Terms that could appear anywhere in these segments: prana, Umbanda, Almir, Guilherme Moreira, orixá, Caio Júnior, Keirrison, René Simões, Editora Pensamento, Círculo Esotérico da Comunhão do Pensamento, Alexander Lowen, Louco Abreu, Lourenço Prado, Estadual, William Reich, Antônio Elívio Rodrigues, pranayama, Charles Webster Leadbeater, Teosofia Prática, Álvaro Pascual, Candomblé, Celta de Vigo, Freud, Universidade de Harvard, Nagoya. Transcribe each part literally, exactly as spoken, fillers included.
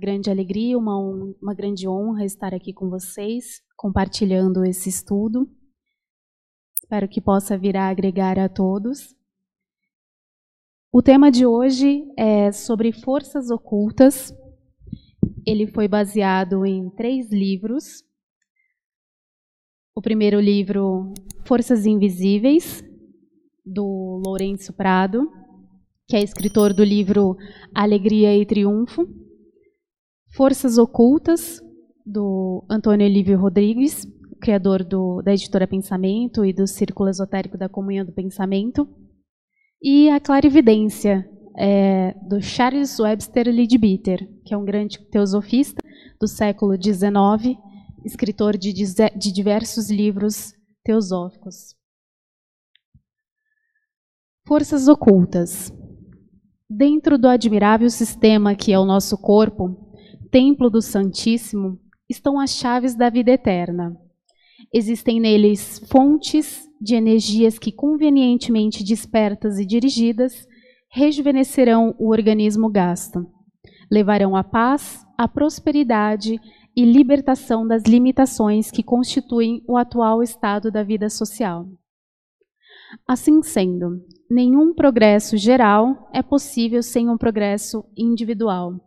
grande alegria, uma, uma grande honra estar aqui com vocês, compartilhando esse estudo. Espero que possa vir a agregar a todos. O tema de hoje é sobre forças ocultas. Ele foi baseado em três livros. O primeiro livro, Forças Invisíveis, do Lourenço Prado, que é escritor do livro Alegria e Triunfo. Forças Ocultas, do Antônio Elívio Rodrigues, criador do, da Editora Pensamento e do Círculo Esotérico da Comunhão do Pensamento. E A Clarividência, é, do Charles Webster Leadbeater, que é um grande teosofista do século dezenove, escritor de, de diversos livros teosóficos. Forças ocultas. Dentro do admirável sistema que é o nosso corpo, templo do Santíssimo, estão as chaves da vida eterna. Existem neles fontes de energias que, convenientemente despertas e dirigidas, rejuvenescerão o organismo gasto, levarão à paz, à prosperidade e libertação das limitações que constituem o atual estado da vida social. Assim sendo, nenhum progresso geral é possível sem um progresso individual.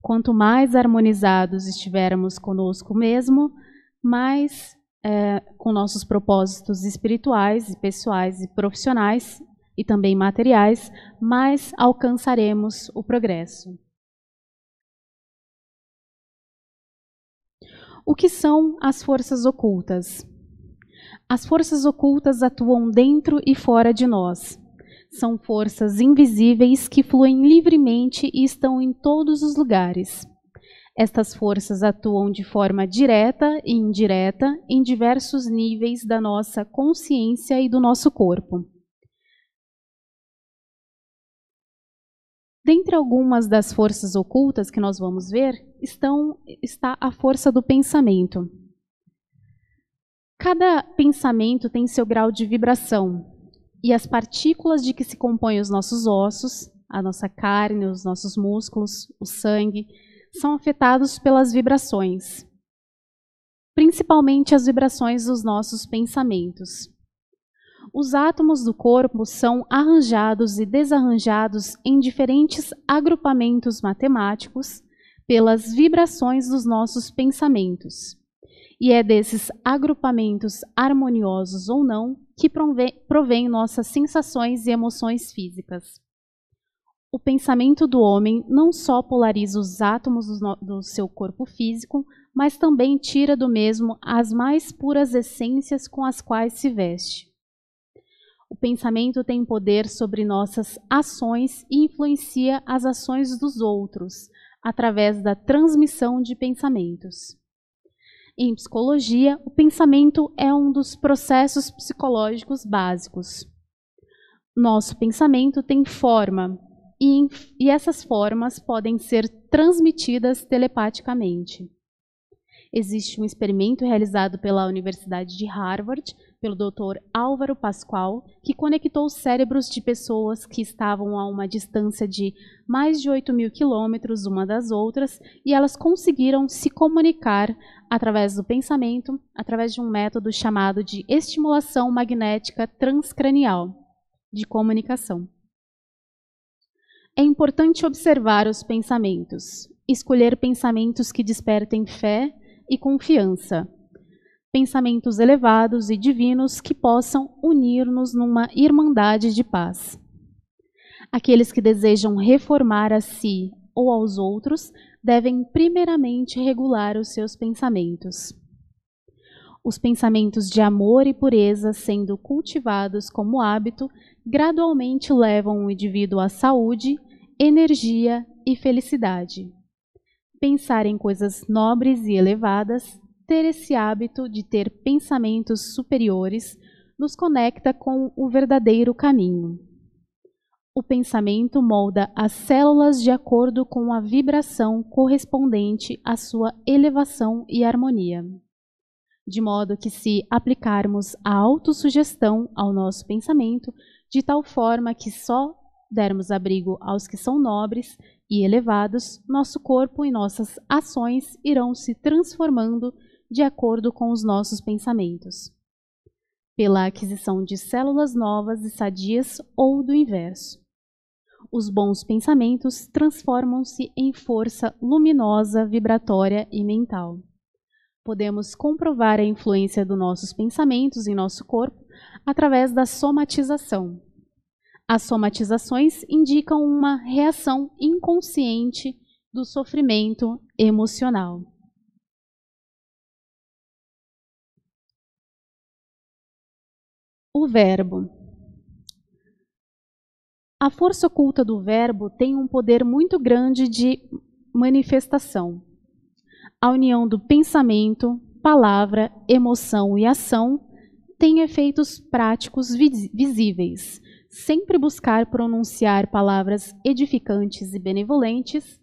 Quanto mais harmonizados estivermos conosco mesmo, mais é, com nossos propósitos espirituais, e pessoais e profissionais, e também materiais, mais alcançaremos o progresso. O que são as forças ocultas? As forças ocultas atuam dentro e fora de nós. São forças invisíveis que fluem livremente e estão em todos os lugares. Estas forças atuam de forma direta e indireta em diversos níveis da nossa consciência e do nosso corpo. Dentre algumas das forças ocultas que nós vamos ver, estão, está a força do pensamento. Cada pensamento tem seu grau de vibração, e as partículas de que se compõem os nossos ossos, a nossa carne, os nossos músculos, o sangue, são afetados pelas vibrações, principalmente as vibrações dos nossos pensamentos. Os átomos do corpo são arranjados e desarranjados em diferentes agrupamentos matemáticos pelas vibrações dos nossos pensamentos. E é desses agrupamentos, harmoniosos ou não, que provém nossas sensações e emoções físicas. O pensamento do homem não só polariza os átomos do seu corpo físico, mas também tira do mesmo as mais puras essências com as quais se veste. O pensamento tem poder sobre nossas ações e influencia as ações dos outros, através da transmissão de pensamentos. Em psicologia, o pensamento é um dos processos psicológicos básicos. Nosso pensamento tem forma, e, e essas formas podem ser transmitidas telepaticamente. Existe um experimento realizado pela Universidade de Harvard, pelo doutor Álvaro Pascual, que conectou os cérebros de pessoas que estavam a uma distância de mais de oito mil quilômetros uma das outras, e elas conseguiram se comunicar através do pensamento, através de um método chamado de estimulação magnética transcranial de comunicação. É importante observar os pensamentos, escolher pensamentos que despertem fé e confiança, pensamentos elevados e divinos que possam unir-nos numa irmandade de paz. Aqueles que desejam reformar a si ou aos outros devem primeiramente regular os seus pensamentos. Os pensamentos de amor e pureza, sendo cultivados como hábito, gradualmente levam o indivíduo à saúde, energia e felicidade. Pensar em coisas nobres e elevadas, ter esse hábito de ter pensamentos superiores, nos conecta com o verdadeiro caminho. O pensamento molda as células de acordo com a vibração correspondente à sua elevação e harmonia. De modo que, se aplicarmos a autossugestão ao nosso pensamento, de tal forma que só dermos abrigo aos que são nobres e elevados, nosso corpo e nossas ações irão se transformando de acordo com os nossos pensamentos, pela aquisição de células novas e sadias ou do inverso. Os bons pensamentos transformam-se em força luminosa, vibratória e mental. Podemos comprovar a influência dos nossos pensamentos em nosso corpo através da somatização. As somatizações indicam uma reação inconsciente do sofrimento emocional. O verbo. A força oculta do verbo tem um poder muito grande de manifestação. A união do pensamento, palavra, emoção e ação tem efeitos práticos visíveis. Sempre buscar pronunciar palavras edificantes e benevolentes,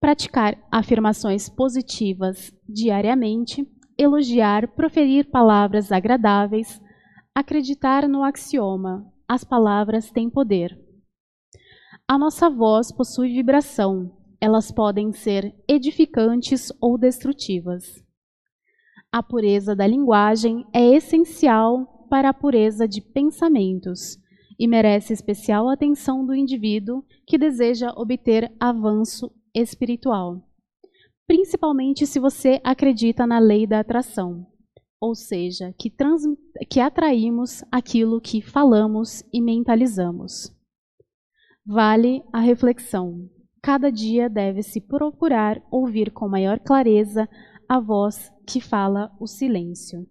praticar afirmações positivas diariamente, elogiar, proferir palavras agradáveis, acreditar no axioma, as palavras têm poder. A nossa voz possui vibração, elas podem ser edificantes ou destrutivas. A pureza da linguagem é essencial para a pureza de pensamentos e merece especial atenção do indivíduo que deseja obter avanço espiritual, principalmente se você acredita na lei da atração, ou seja, que, trans, que atraímos aquilo que falamos e mentalizamos. Vale a reflexão. Cada dia deve-se procurar ouvir com maior clareza a voz que fala o silêncio.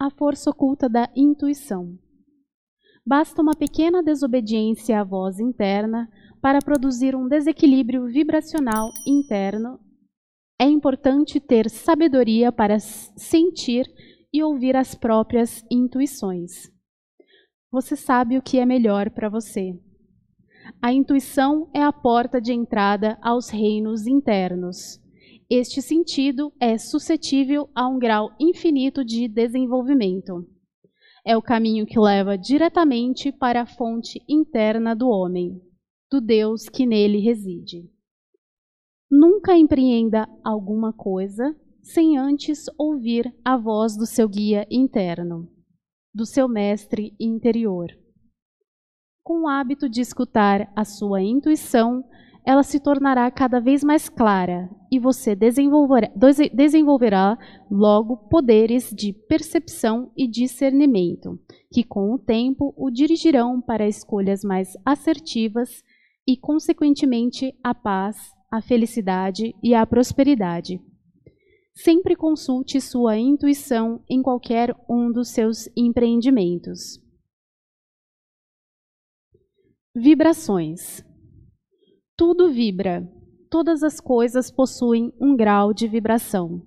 A força oculta da intuição. Basta uma pequena desobediência à voz interna para produzir um desequilíbrio vibracional interno. É importante ter sabedoria para sentir e ouvir as próprias intuições. Você sabe o que é melhor para você. A intuição é a porta de entrada aos reinos internos. Este sentido é suscetível a um grau infinito de desenvolvimento. É o caminho que leva diretamente para a fonte interna do homem, do Deus que nele reside. Nunca empreenda alguma coisa sem antes ouvir a voz do seu guia interno, do seu mestre interior. Com o hábito de escutar a sua intuição, ela se tornará cada vez mais clara e você desenvolverá, desenvolverá logo poderes de percepção e discernimento, que com o tempo o dirigirão para escolhas mais assertivas e, consequentemente, a paz, a felicidade e a prosperidade. Sempre consulte sua intuição em qualquer um dos seus empreendimentos. Vibrações. Tudo vibra, todas as coisas possuem um grau de vibração,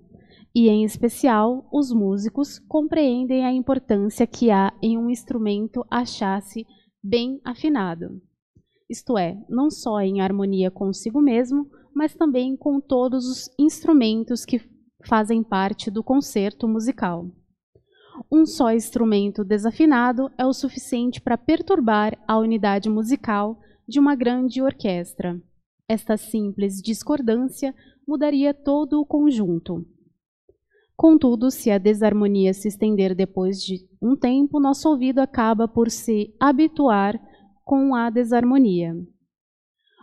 e em especial os músicos compreendem a importância que há em um instrumento achar-se bem afinado, isto é, não só em harmonia consigo mesmo, mas também com todos os instrumentos que fazem parte do concerto musical. Um só instrumento desafinado é o suficiente para perturbar a unidade musical de uma grande orquestra. Esta simples discordância mudaria todo o conjunto. Contudo, se a desarmonia se estender depois de um tempo, nosso ouvido acaba por se habituar com a desarmonia.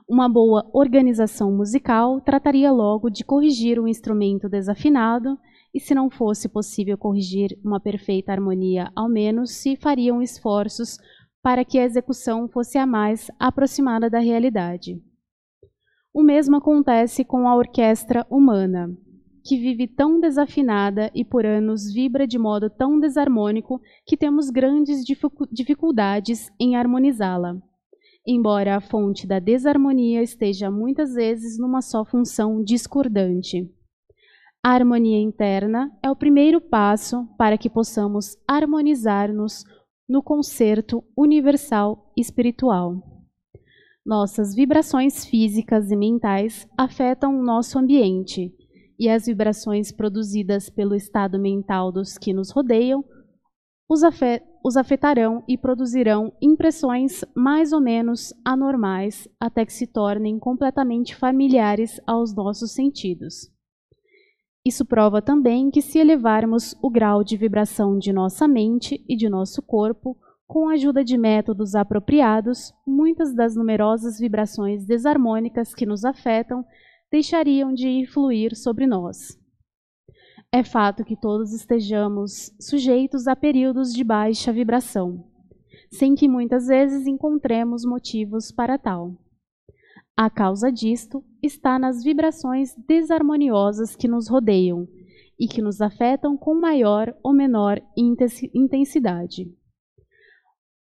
Uma boa organização musical trataria logo de corrigir um instrumento desafinado, e se não fosse possível corrigir uma perfeita harmonia, ao menos se fariam esforços para que a execução fosse a mais aproximada da realidade. O mesmo acontece com a orquestra humana, que vive tão desafinada e por anos vibra de modo tão desarmônico que temos grandes dificuldades em harmonizá-la, embora a fonte da desarmonia esteja muitas vezes numa só função discordante. A harmonia interna é o primeiro passo para que possamos harmonizar-nos no concerto universal espiritual. Nossas vibrações físicas e mentais afetam o nosso ambiente, e as vibrações produzidas pelo estado mental dos que nos rodeiam os afet os afetarão e produzirão impressões mais ou menos anormais até que se tornem completamente familiares aos nossos sentidos. Isso prova também que se elevarmos o grau de vibração de nossa mente e de nosso corpo, com a ajuda de métodos apropriados, muitas das numerosas vibrações desarmônicas que nos afetam deixariam de influir sobre nós. É fato que todos estejamos sujeitos a períodos de baixa vibração, sem que muitas vezes encontremos motivos para tal. A causa disto está nas vibrações desarmoniosas que nos rodeiam e que nos afetam com maior ou menor intensidade.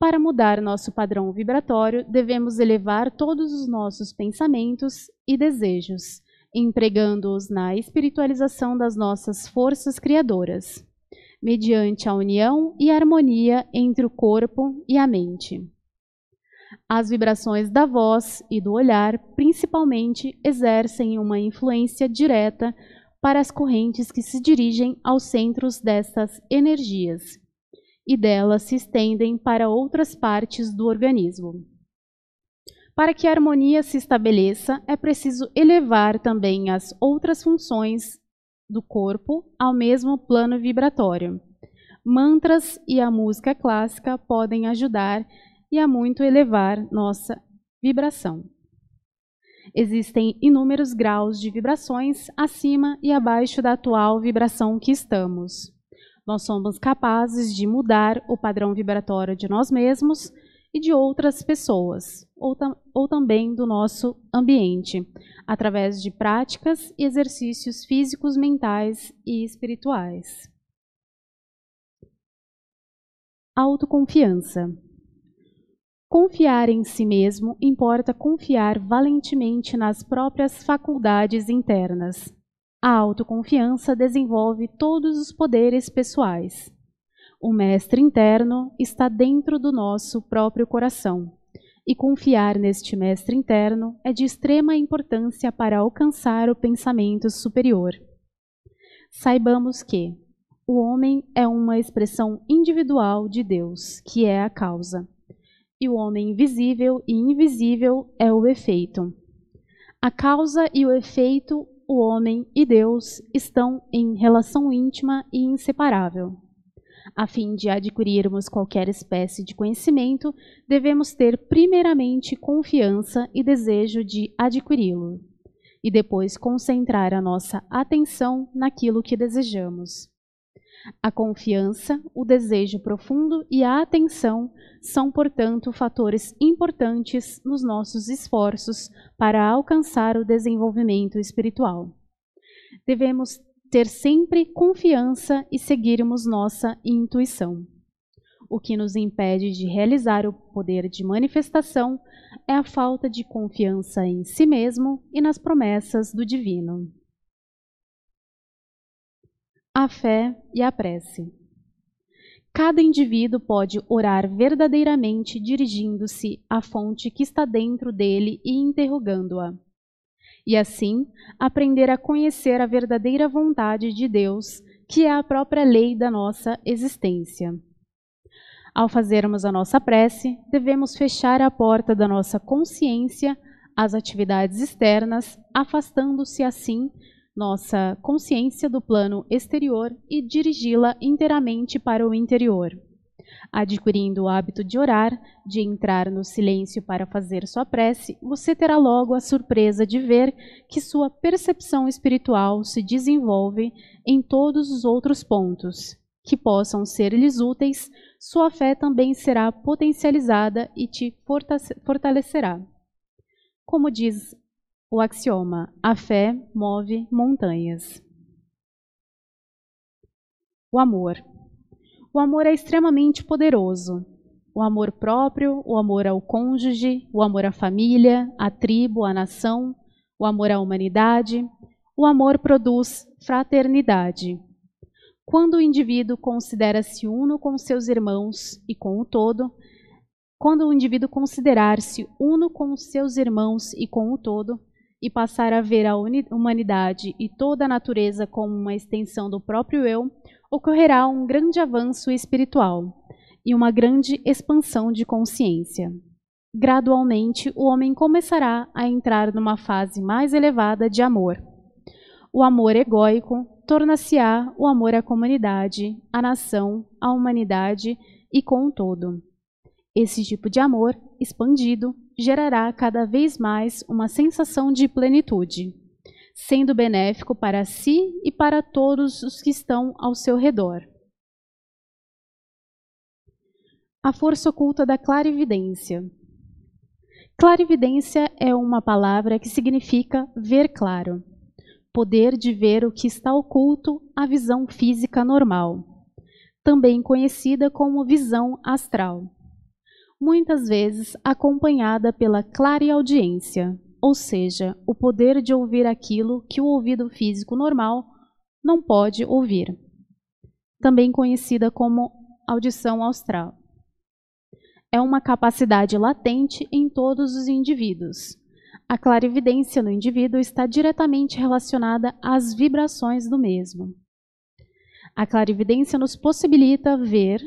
Para mudar nosso padrão vibratório, devemos elevar todos os nossos pensamentos e desejos, empregando-os na espiritualização das nossas forças criadoras, mediante a união e a harmonia entre o corpo e a mente. As vibrações da voz e do olhar, principalmente, exercem uma influência direta para as correntes que se dirigem aos centros dessas energias, e delas se estendem para outras partes do organismo. Para que a harmonia se estabeleça, é preciso elevar também as outras funções do corpo ao mesmo plano vibratório. Mantras e a música clássica podem ajudar e a muito elevar nossa vibração. Existem inúmeros graus de vibrações acima e abaixo da atual vibração que estamos. Nós somos capazes de mudar o padrão vibratório de nós mesmos e de outras pessoas, ou, tam, ou também do nosso ambiente, através de práticas e exercícios físicos, mentais e espirituais. Autoconfiança. Confiar em si mesmo importa confiar valentemente nas próprias faculdades internas. A autoconfiança desenvolve todos os poderes pessoais. O mestre interno está dentro do nosso próprio coração, e confiar neste mestre interno é de extrema importância para alcançar o pensamento superior. Saibamos que o homem é uma expressão individual de Deus, que é a causa, e o homem visível e invisível é o efeito. A causa e o efeito, o homem e Deus, estão em relação íntima e inseparável. A fim de adquirirmos qualquer espécie de conhecimento, devemos ter primeiramente confiança e desejo de adquiri-lo, e depois concentrar a nossa atenção naquilo que desejamos. A confiança, o desejo profundo e a atenção são, portanto, fatores importantes nos nossos esforços para alcançar o desenvolvimento espiritual. Devemos ter sempre confiança e seguirmos nossa intuição. O que nos impede de realizar o poder de manifestação é a falta de confiança em si mesmo e nas promessas do divino. A fé e a prece. Cada indivíduo pode orar verdadeiramente dirigindo-se à fonte que está dentro dele e interrogando-a, e assim aprender a conhecer a verdadeira vontade de Deus, que é a própria lei da nossa existência. Ao fazermos a nossa prece, devemos fechar a porta da nossa consciência às atividades externas, afastando-se assim nossa consciência do plano exterior e dirigi-la inteiramente para o interior, adquirindo o hábito de orar, de entrar no silêncio para fazer sua prece. Você terá logo a surpresa de ver que sua percepção espiritual se desenvolve em todos os outros pontos que possam ser-lhes úteis. Sua fé também será potencializada e te fortalecerá. Como diz o axioma, a fé move montanhas. O amor. O amor é extremamente poderoso. O amor próprio, o amor ao cônjuge, o amor à família, à tribo, à nação, o amor à humanidade. O amor produz fraternidade. Quando o indivíduo considera-se uno com seus irmãos e com o todo, quando o indivíduo considerar-se uno com seus irmãos e com o todo, e passar a ver a humanidade e toda a natureza como uma extensão do próprio eu, ocorrerá um grande avanço espiritual, e uma grande expansão de consciência. Gradualmente, o homem começará a entrar numa fase mais elevada de amor. O amor egóico torna-se-á o amor à comunidade, à nação, à humanidade e com o todo. Esse tipo de amor expandido gerará cada vez mais uma sensação de plenitude, sendo benéfico para si e para todos os que estão ao seu redor. A força oculta da clarividência. Clarividência é uma palavra que significa ver claro, poder de ver o que está oculto à visão física normal, também conhecida como visão astral, muitas vezes acompanhada pela clareaudiência, ou seja, o poder de ouvir aquilo que o ouvido físico normal não pode ouvir, também conhecida como audição astral. É uma capacidade latente em todos os indivíduos. A clarividência no indivíduo está diretamente relacionada às vibrações do mesmo. A clarividência nos possibilita ver,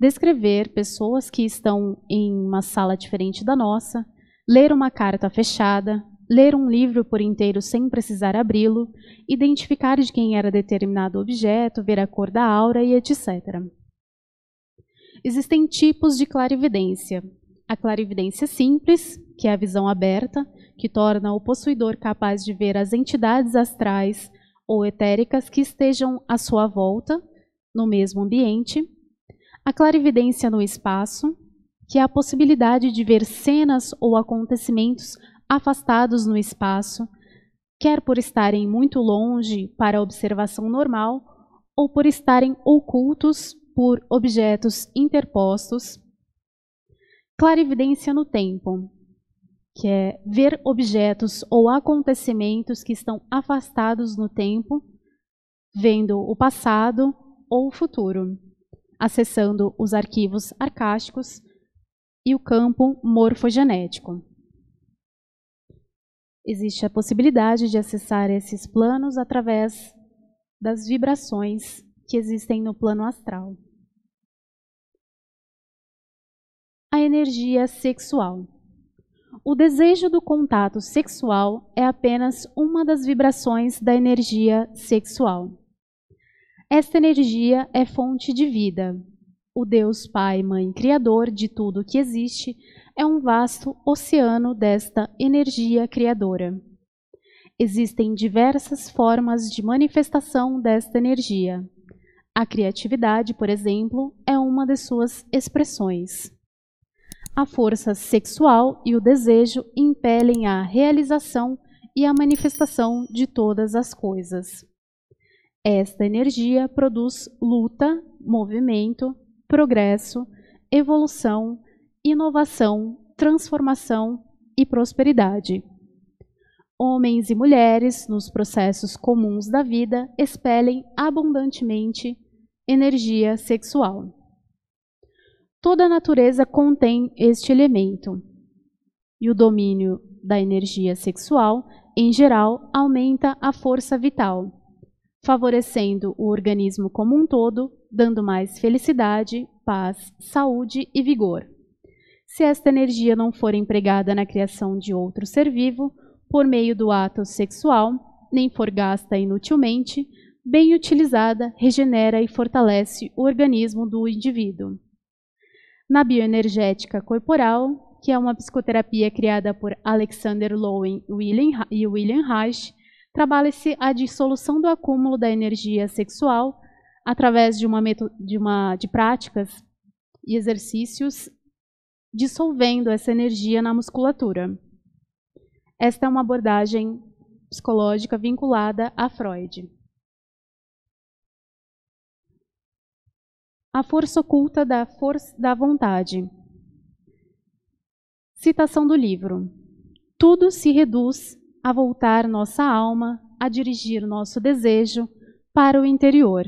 descrever pessoas que estão em uma sala diferente da nossa, ler uma carta fechada, ler um livro por inteiro sem precisar abri-lo, identificar de quem era determinado objeto, ver a cor da aura e etcétera. Existem tipos de clarividência. A clarividência simples, que é a visão aberta, que torna o possuidor capaz de ver as entidades astrais ou etéricas que estejam à sua volta, no mesmo ambiente. A clarividência no espaço, que é a possibilidade de ver cenas ou acontecimentos afastados no espaço, quer por estarem muito longe para a observação normal ou por estarem ocultos por objetos interpostos. Clarividência no tempo, que é ver objetos ou acontecimentos que estão afastados no tempo, vendo o passado ou o futuro, acessando os arquivos arcásticos e o campo morfogenético. Existe a possibilidade de acessar esses planos através das vibrações que existem no plano astral. A energia sexual. O desejo do contato sexual é apenas uma das vibrações da energia sexual. Esta energia é fonte de vida. O Deus Pai, Mãe, Criador de tudo o que existe, é um vasto oceano desta energia criadora. Existem diversas formas de manifestação desta energia. A criatividade, por exemplo, é uma de suas expressões. A força sexual e o desejo impelem a realização e a manifestação de todas as coisas. Esta energia produz luta, movimento, progresso, evolução, inovação, transformação e prosperidade. Homens e mulheres, nos processos comuns da vida, expelem abundantemente energia sexual. Toda a natureza contém este elemento, e o domínio da energia sexual, em geral, aumenta a força vital, favorecendo o organismo como um todo, dando mais felicidade, paz, saúde e vigor. Se esta energia não for empregada na criação de outro ser vivo, por meio do ato sexual, nem for gasta inutilmente, bem utilizada, regenera e fortalece o organismo do indivíduo. Na bioenergética corporal, que é uma psicoterapia criada por Alexander Lowen e William Reich, trabalha-se a dissolução do acúmulo da energia sexual através de, uma de, uma, de práticas e exercícios, dissolvendo essa energia na musculatura. Esta é uma abordagem psicológica vinculada a Freud. A força oculta da, força, da vontade. Citação do livro. Tudo se reduz a voltar nossa alma, a dirigir nosso desejo para o interior,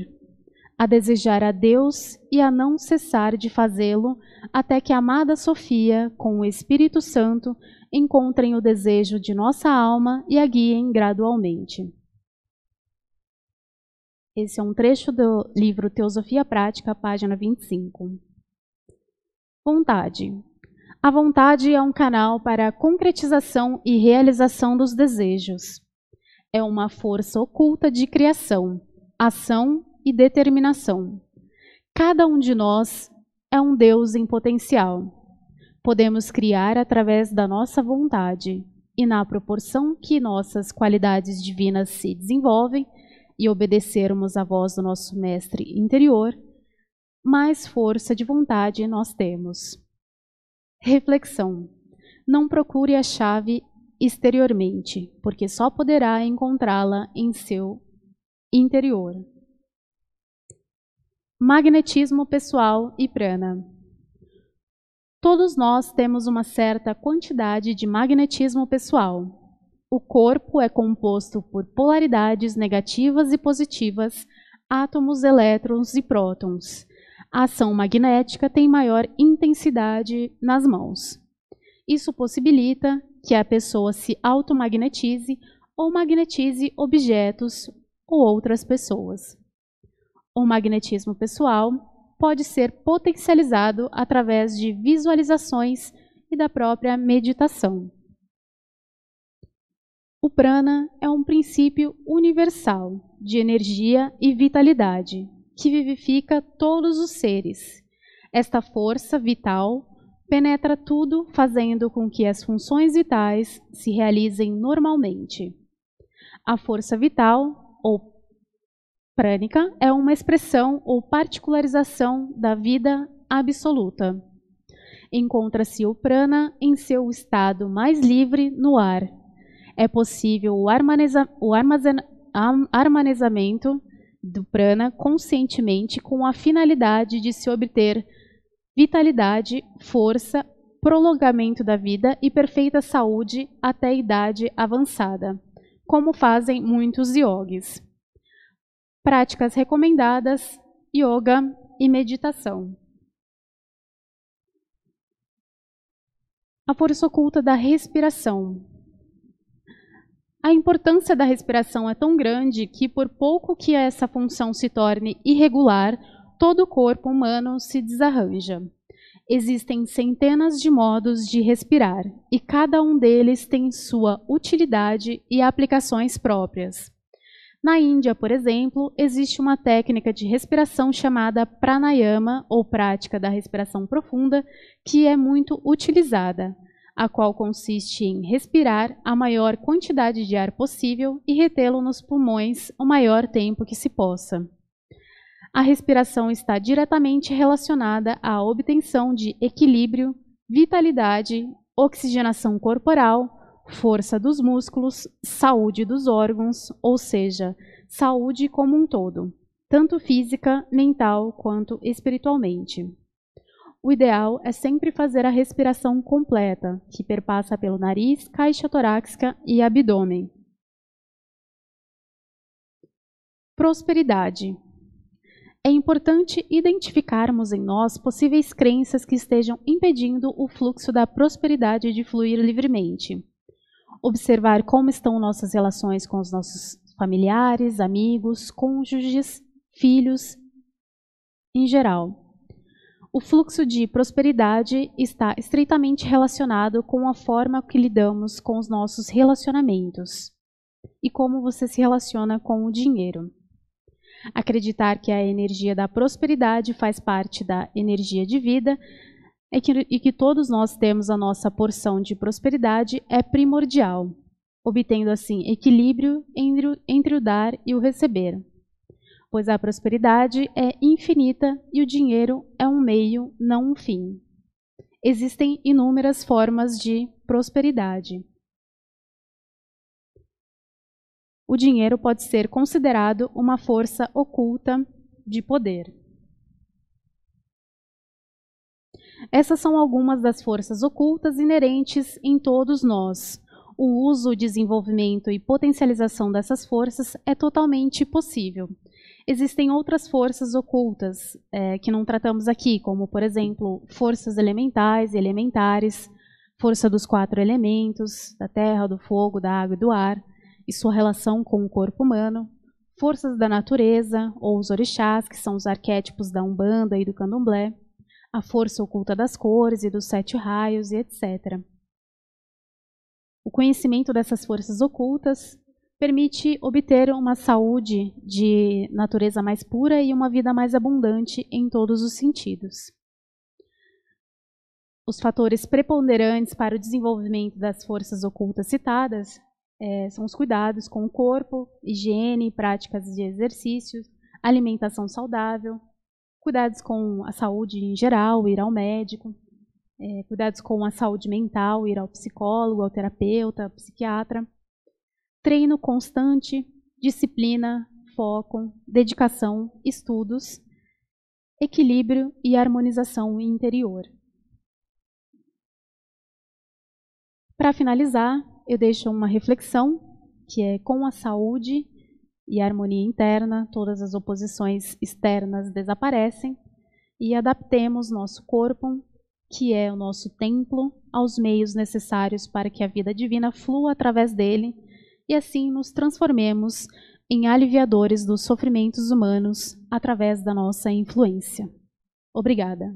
a desejar a Deus e a não cessar de fazê-lo até que a amada Sofia, com o Espírito Santo, encontrem o desejo de nossa alma e a guiem gradualmente. Esse é um trecho do livro Teosofia Prática, página vinte e cinco. Vontade. A vontade é um canal para a concretização e realização dos desejos. É uma força oculta de criação, ação e determinação. Cada um de nós é um Deus em potencial. Podemos criar através da nossa vontade, e na proporção que nossas qualidades divinas se desenvolvem e obedecermos à voz do nosso mestre interior, mais força de vontade nós temos. Reflexão. Não procure a chave exteriormente, porque só poderá encontrá-la em seu interior. Magnetismo pessoal e prana. Todos nós temos uma certa quantidade de magnetismo pessoal. O corpo é composto por polaridades negativas e positivas, átomos, elétrons e prótons. A ação magnética tem maior intensidade nas mãos. Isso possibilita que a pessoa se automagnetize ou magnetize objetos ou outras pessoas. O magnetismo pessoal pode ser potencializado através de visualizações e da própria meditação. O prana é um princípio universal de energia e vitalidade, que vivifica todos os seres. Esta força vital penetra tudo, fazendo com que as funções vitais se realizem normalmente. A força vital, ou prânica, é uma expressão ou particularização da vida absoluta. Encontra-se o prana em seu estado mais livre no ar. É possível o, armazena, o armazena, armazenamento do prana conscientemente com a finalidade de se obter vitalidade, força, prolongamento da vida e perfeita saúde até a idade avançada, como fazem muitos iogues. Práticas recomendadas, yoga e meditação. A força oculta da respiração. A importância da respiração é tão grande que, por pouco que essa função se torne irregular, todo o corpo humano se desarranja. Existem centenas de modos de respirar, e cada um deles tem sua utilidade e aplicações próprias. Na Índia, por exemplo, existe uma técnica de respiração chamada pranayama, ou prática da respiração profunda, que é muito utilizada, a qual consiste em respirar a maior quantidade de ar possível e retê-lo nos pulmões o maior tempo que se possa. A respiração está diretamente relacionada à obtenção de equilíbrio, vitalidade, oxigenação corporal, força dos músculos, saúde dos órgãos, ou seja, saúde como um todo, tanto física, mental quanto espiritualmente. O ideal é sempre fazer a respiração completa, que perpassa pelo nariz, caixa torácica e abdômen. Prosperidade. É importante identificarmos em nós possíveis crenças que estejam impedindo o fluxo da prosperidade de fluir livremente. Observar como estão nossas relações com os nossos familiares, amigos, cônjuges, filhos, em geral. O fluxo de prosperidade está estreitamente relacionado com a forma que lidamos com os nossos relacionamentos e como você se relaciona com o dinheiro. Acreditar que a energia da prosperidade faz parte da energia de vida É que, e que todos nós temos a nossa porção de prosperidade é primordial, obtendo assim equilíbrio entre, entre o dar e o receber, pois a prosperidade é infinita e o dinheiro é um meio, não um fim. Existem inúmeras formas de prosperidade. O dinheiro pode ser considerado uma força oculta de poder. Essas são algumas das forças ocultas inerentes em todos nós. O uso, desenvolvimento e potencialização dessas forças é totalmente possível. Existem outras forças ocultas é, que não tratamos aqui, como, por exemplo, forças elementais e elementares, força dos quatro elementos, da terra, do fogo, da água e do ar, e sua relação com o corpo humano, forças da natureza ou os orixás, que são os arquétipos da Umbanda e do Candomblé, a força oculta das cores e dos sete raios e etcétera. O conhecimento dessas forças ocultas permite obter uma saúde de natureza mais pura e uma vida mais abundante em todos os sentidos. Os fatores preponderantes para o desenvolvimento das forças ocultas citadas é, são os cuidados com o corpo, higiene, práticas de exercícios, alimentação saudável, cuidados com a saúde em geral, ir ao médico, é, cuidados com a saúde mental, ir ao psicólogo, ao terapeuta, ao psiquiatra, treino constante, disciplina, foco, dedicação, estudos, equilíbrio e harmonização interior. Para finalizar, eu deixo uma reflexão, que é: com a saúde e a harmonia interna, todas as oposições externas desaparecem, e adaptemos nosso corpo, que é o nosso templo, aos meios necessários para que a vida divina flua através dele, e assim nos transformemos em aliviadores dos sofrimentos humanos através da nossa influência. Obrigada.